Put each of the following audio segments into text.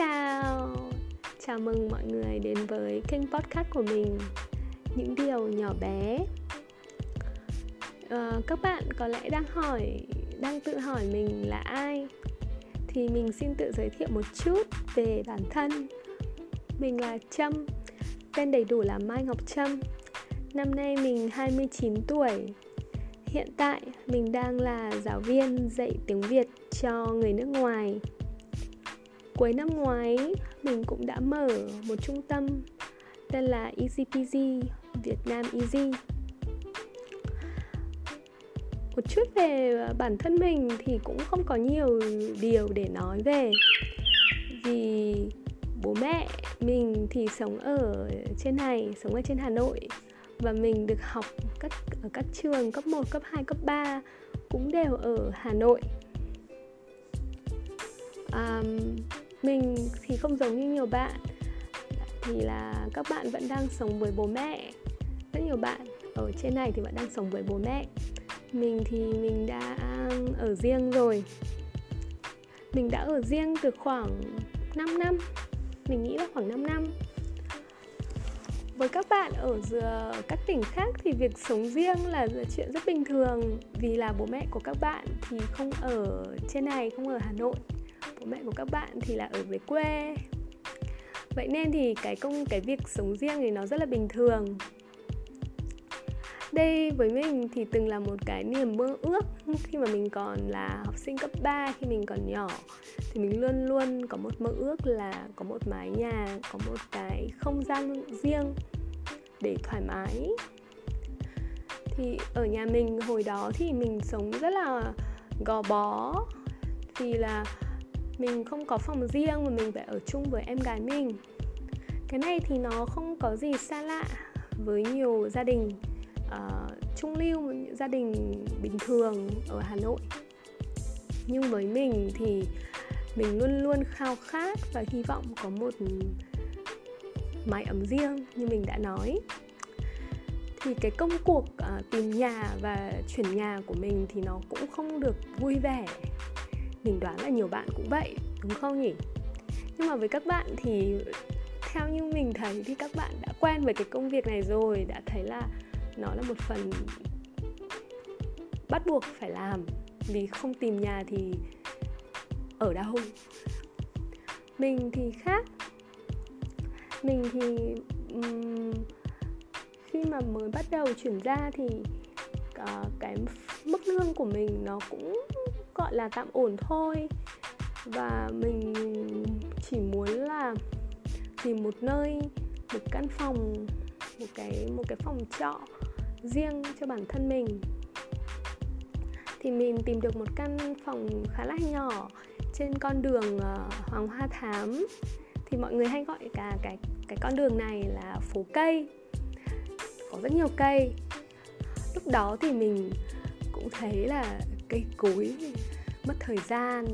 Chào! Chào mừng mọi người đến với kênh podcast của mình, Những điều nhỏ bé. Các bạn có lẽ đang tự hỏi mình là ai. Thì mình xin tự giới thiệu một chút về bản thân. Mình là Trâm, tên đầy đủ là Mai Ngọc Trâm. Năm nay mình 29 tuổi. Hiện tại mình đang là giáo viên dạy tiếng Việt cho người nước ngoài. Cuối năm ngoái, mình cũng đã mở một trung tâm tên là Easy Peasy, Việt Nam Easy. Một chút về bản thân mình thì cũng không có nhiều điều để nói về. Vì bố mẹ mình thì sống ở trên Hà Nội. Và mình được học ở các trường cấp 1, cấp 2, cấp 3 cũng đều ở Hà Nội. Mình thì không giống như nhiều bạn, thì là các bạn vẫn đang sống với bố mẹ. Rất nhiều bạn ở trên này thì vẫn đang sống với bố mẹ. Mình thì mình đã ở riêng rồi. Mình đã ở riêng từ khoảng 5 năm. Mình nghĩ là khoảng 5 năm. Với các bạn ở các tỉnh khác thì việc sống riêng là chuyện rất bình thường. Vì là bố mẹ của các bạn thì không ở trên này, không ở Hà Nội. Bố mẹ của các bạn thì là ở về quê. Vậy nên thì cái việc sống riêng thì nó rất là bình thường. Đây với mình thì từng là một cái niềm mơ ước khi mà mình còn là học sinh cấp 3, khi mình còn nhỏ. Thì mình luôn luôn có một mơ ước là có một mái nhà, có một cái không gian riêng để thoải mái. Thì ở nhà mình hồi đó thì mình sống rất là gò bó. Thì là mình không có phòng riêng mà mình phải ở chung với em gái mình. Cái này thì nó không có gì xa lạ với nhiều gia đình trung lưu, những gia đình bình thường ở Hà Nội. Nhưng với mình thì mình luôn luôn khao khát và hy vọng có một mái ấm riêng như mình đã nói. Thì cái công cuộc tìm nhà và chuyển nhà của mình thì nó cũng không được vui vẻ. Mình đoán là nhiều bạn cũng vậy, đúng không nhỉ? Nhưng mà với các bạn thì theo như mình thấy thì các bạn đã quen với cái công việc này rồi, đã thấy là nó là một phần bắt buộc phải làm. Vì không tìm nhà thì ở đâu? Mình thì khác. Mình thì khi mà mới bắt đầu chuyển ra thì cái mức lương của mình nó cũng gọi là tạm ổn thôi. Và mình chỉ muốn là tìm một nơi, một căn phòng, một cái phòng trọ riêng cho bản thân mình. Thì mình tìm được một căn phòng khá là nhỏ trên con đường Hoàng Hoa Thám. Thì mọi người hay gọi cả cái con đường này là phố cây. Có rất nhiều cây. Lúc đó thì mình cũng thấy là cây cối mất thời gian,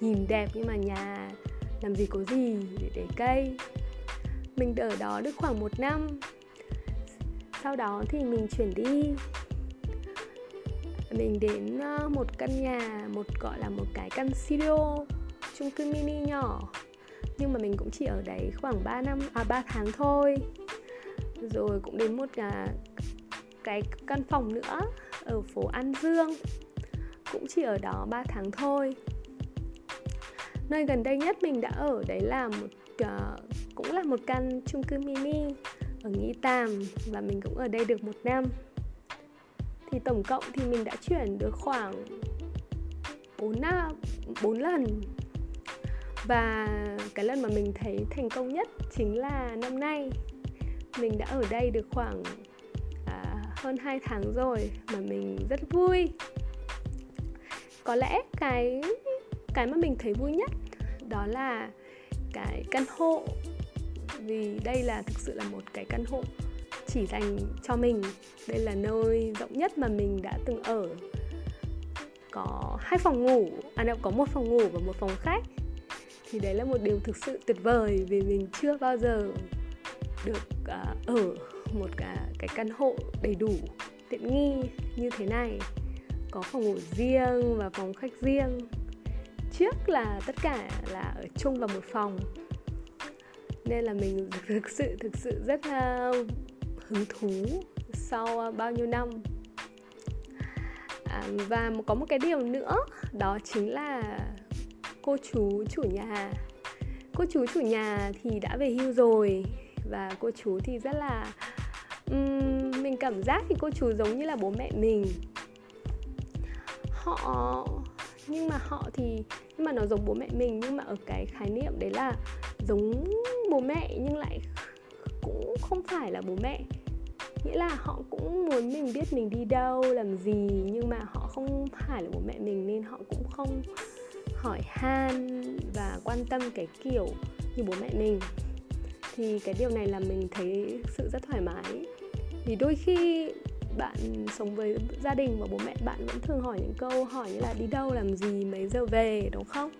nhìn đẹp nhưng mà nhà làm gì có gì để cây. Mình ở đó được khoảng 1 năm. Sau đó thì mình chuyển đi. Mình đến một căn nhà, gọi là một cái căn studio, chung cư mini nhỏ. Nhưng mà mình cũng chỉ ở đấy khoảng 3 tháng thôi. Rồi cũng đến một cái căn phòng nữa ở phố An Dương, cũng chỉ ở đó 3 tháng thôi. Nơi gần đây nhất mình đã ở đấy là cũng là một căn chung cư mini ở Nghi Tàm, và mình cũng ở đây được 1 năm. Thì tổng cộng thì mình đã chuyển được khoảng 4 lần. Và cái lần mà mình thấy thành công nhất chính là năm nay. Mình đã ở đây được khoảng hơn 2 tháng rồi mà mình rất vui. Có lẽ cái mà mình thấy vui nhất đó là cái căn hộ. Vì đây là thực sự là một cái căn hộ chỉ dành cho mình. Đây là nơi rộng nhất mà mình đã từng ở. Có 2 phòng ngủ, có 1 phòng ngủ và 1 phòng khách. Thì đấy là một điều thực sự tuyệt vời, vì mình chưa bao giờ được ở một cái căn hộ đầy đủ, tiện nghi như thế này. Có phòng ngủ riêng và phòng khách riêng. chiếc là tất cả là ở chung vào một phòng. Nên là mình thực sự rất hứng thú sau bao nhiêu năm. Và có một cái điều nữa, đó chính là cô chú chủ nhà. Cô chú chủ nhà thì đã về hưu rồi. Và cô chú thì rất là mình cảm giác thì cô chú giống như là bố mẹ mình. Nhưng mà nó giống bố mẹ mình, nhưng mà ở cái khái niệm đấy là giống bố mẹ nhưng lại cũng không phải là bố mẹ. Nghĩa là họ cũng muốn mình biết mình đi đâu, làm gì, nhưng mà họ không phải là bố mẹ mình nên họ cũng không hỏi han và quan tâm cái kiểu như bố mẹ mình. Thì cái điều này là mình thấy sự rất thoải mái. Vì đôi khi bạn sống với gia đình và bố mẹ bạn vẫn thường hỏi những câu hỏi như là đi đâu, làm gì, mấy giờ về, đúng không?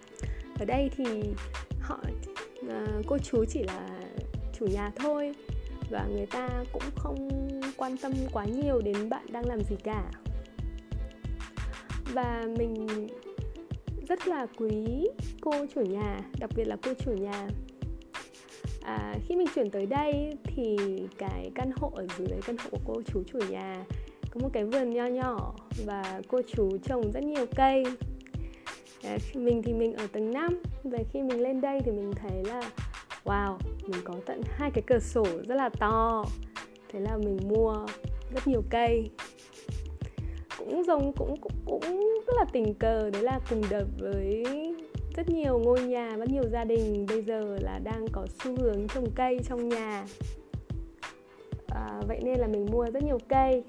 Ở đây thì cô chú chỉ là chủ nhà thôi, và người ta cũng không quan tâm quá nhiều đến bạn đang làm gì cả. Và mình rất là quý cô chủ nhà, đặc biệt là cô chủ nhà. Khi mình chuyển tới đây thì cái căn hộ ở dưới căn hộ của cô chú chủ nhà có một cái vườn nho nhỏ và cô chú trồng rất nhiều cây. Mình thì mình ở tầng 5, và khi mình lên đây thì mình thấy là wow, mình có tận 2 cái cửa sổ rất là to. Thế là mình mua rất nhiều cây. Cũng rất là tình cờ, đấy là cùng đợt với rất nhiều ngôi nhà, rất nhiều gia đình bây giờ là đang có xu hướng trồng cây trong nhà. Vậy nên là mình mua rất nhiều cây.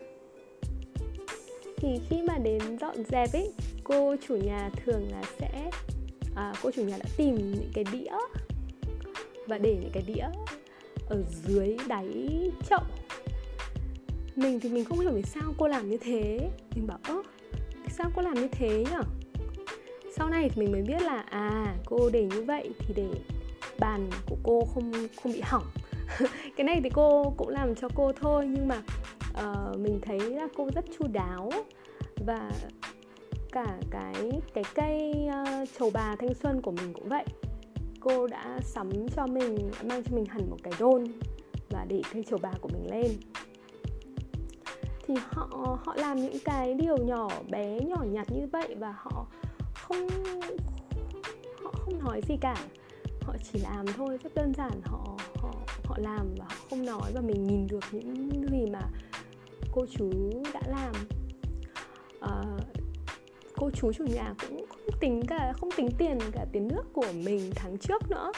Thì khi mà đến dọn dẹp ấy, cô chủ nhà thường là sẽ cô chủ nhà đã tìm những cái đĩa và để những cái đĩa ở dưới đáy chậu. Mình thì mình không hiểu vì sao cô làm như thế. Mình bảo sao cô làm như thế nhở? Sau này thì mình mới biết là cô để như vậy thì để bàn của cô không bị hỏng. Cái này thì cô cũng làm cho cô thôi, nhưng mà mình thấy là cô rất chu đáo. Và cả cái cây trầu bà thanh xuân của mình cũng vậy. Cô đã sắm cho mình, mang cho mình hẳn một cái đôn và để cây trầu bà của mình lên. Thì họ làm những cái điều nhỏ bé, nhỏ nhặt như vậy, và họ không nói gì cả. Họ chỉ làm thôi, rất đơn giản. Họ làm và họ không nói, và mình nhìn được những gì mà cô chú đã làm. Cô chú chủ nhà cũng không tính tiền cả tiền nước của mình tháng trước nữa.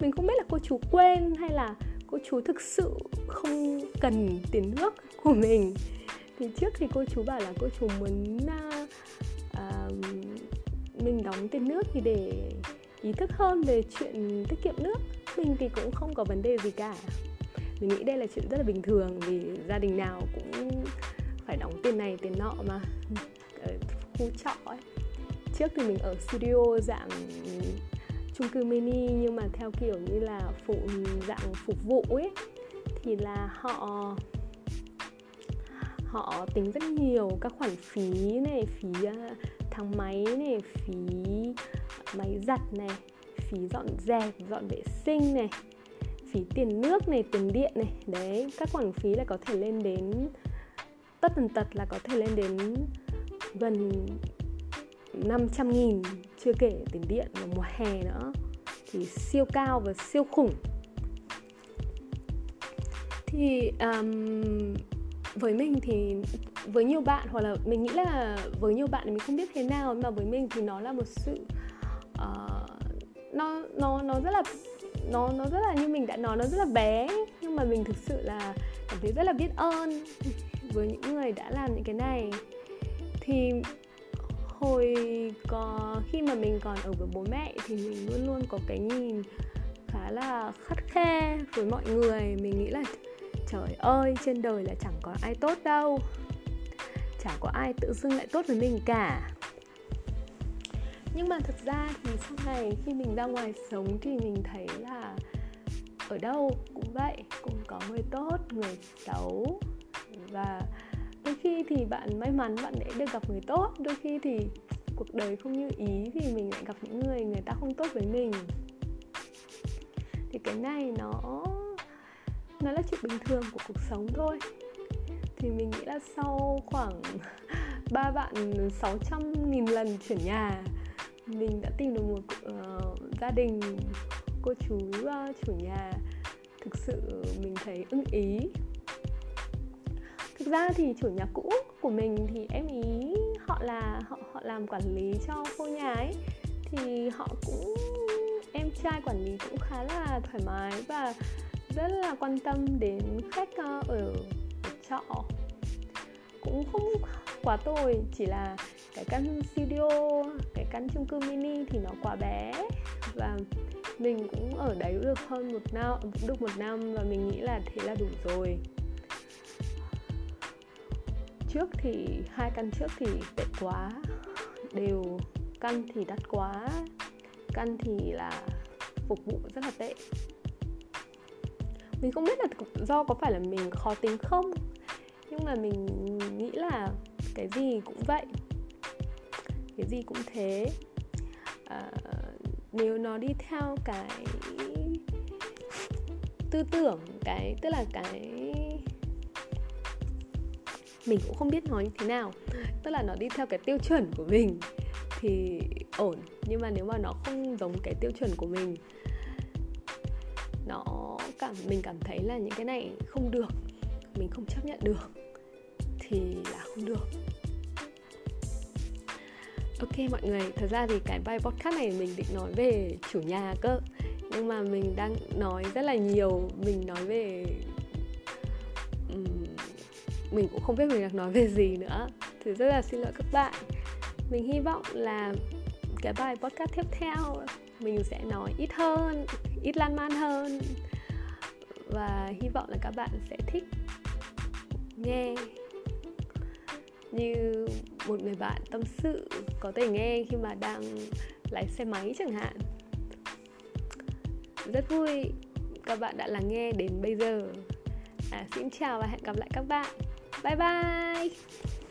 Mình không biết là cô chú quên hay là cô chú thực sự không cần tiền nước của mình. Thì trước thì cô chú bảo là cô chú muốn mình đóng tiền nước thì để ý thức hơn về chuyện tiết kiệm nước. Mình thì cũng không có vấn đề gì cả. Mình nghĩ đây là chuyện rất là bình thường, vì gia đình nào cũng phải đóng tiền này tiền nọ mà. Ở khu trọ ấy, trước thì mình ở studio dạng chung cư mini, nhưng mà theo kiểu như là dạng phục vụ ấy, thì là họ tính rất nhiều các khoản phí này, phí thang máy này, phí máy giặt này, phí dọn dẹp, dọn vệ sinh này, phí tiền nước này, tiền điện này. Đấy, các khoản phí là có thể lên đến tất tần tật là có thể lên đến gần 500.000, chưa kể tiền điện vào mùa hè nữa thì siêu cao và siêu khủng. Thì với mình thì với nhiều bạn, hoặc là mình nghĩ là với nhiều bạn thì mình không biết thế nào, nhưng mà với mình thì nó là một sự nó rất là như mình đã nói, nó rất là bé, nhưng mà mình thực sự là cảm thấy rất là biết ơn với những người đã làm những cái này. Thì khi mà mình còn ở với bố mẹ thì mình luôn luôn có cái nhìn khá là khắt khe với mọi người. Mình nghĩ là trời ơi, trên đời là chẳng có ai tốt đâu, chẳng có ai tự dưng lại tốt với mình cả. Nhưng mà thực ra thì sau này khi mình ra ngoài sống thì mình thấy là ở đâu cũng vậy, cũng có người tốt, người xấu. Và đôi khi thì bạn may mắn bạn ấy được gặp người tốt, đôi khi thì cuộc đời không như ý thì mình lại gặp những người ta không tốt với mình. Thì cái này nó là chuyện bình thường của cuộc sống thôi. Thì mình nghĩ là sau khoảng 3 bạn 600.000 lần chuyển nhà, mình đã tìm được một gia đình, cô chú chủ nhà thực sự mình thấy ưng ý. Thực ra thì chủ nhà cũ của mình thì em ý họ làm quản lý cho cô nhà ấy, thì họ cũng, em trai quản lý cũng khá là thoải mái và rất là quan tâm đến khách ở trọ, cũng không quá tồi. Chỉ là cái căn studio, cái căn chung cư mini thì nó quá bé, và mình cũng ở đấy được hơn một năm và mình nghĩ là thế là đủ rồi. Trước thì hai căn trước thì tệ quá, đều căn thì đắt quá, căn thì là phục vụ rất là tệ. Mình không biết là do có phải là mình khó tính không, nhưng mà mình nghĩ là cái gì cũng vậy, cái gì cũng thế. Nếu nó đi theo cái tư tưởng, cái tức là cái mình cũng không biết nói như thế nào, tức là nó đi theo cái tiêu chuẩn của mình thì ổn. Nhưng mà nếu mà nó không giống cái tiêu chuẩn của mình, mình cảm thấy là những cái này không được, mình không chấp nhận được thì là không được. Ok mọi người, thật ra thì cái bài podcast này mình định nói về chủ nhà cơ, nhưng mà mình đang nói rất là nhiều. Mình nói về mình cũng không biết mình đang nói về gì nữa, thì rất là xin lỗi các bạn. Mình hy vọng là cái bài podcast tiếp theo mình sẽ nói ít hơn, ít lan man hơn, và hy vọng là các bạn sẽ thích nghe như một người bạn tâm sự có thể nghe khi mà đang lái xe máy chẳng hạn. Rất vui các bạn đã lắng nghe đến bây giờ. Xin chào và hẹn gặp lại các bạn. Bye bye.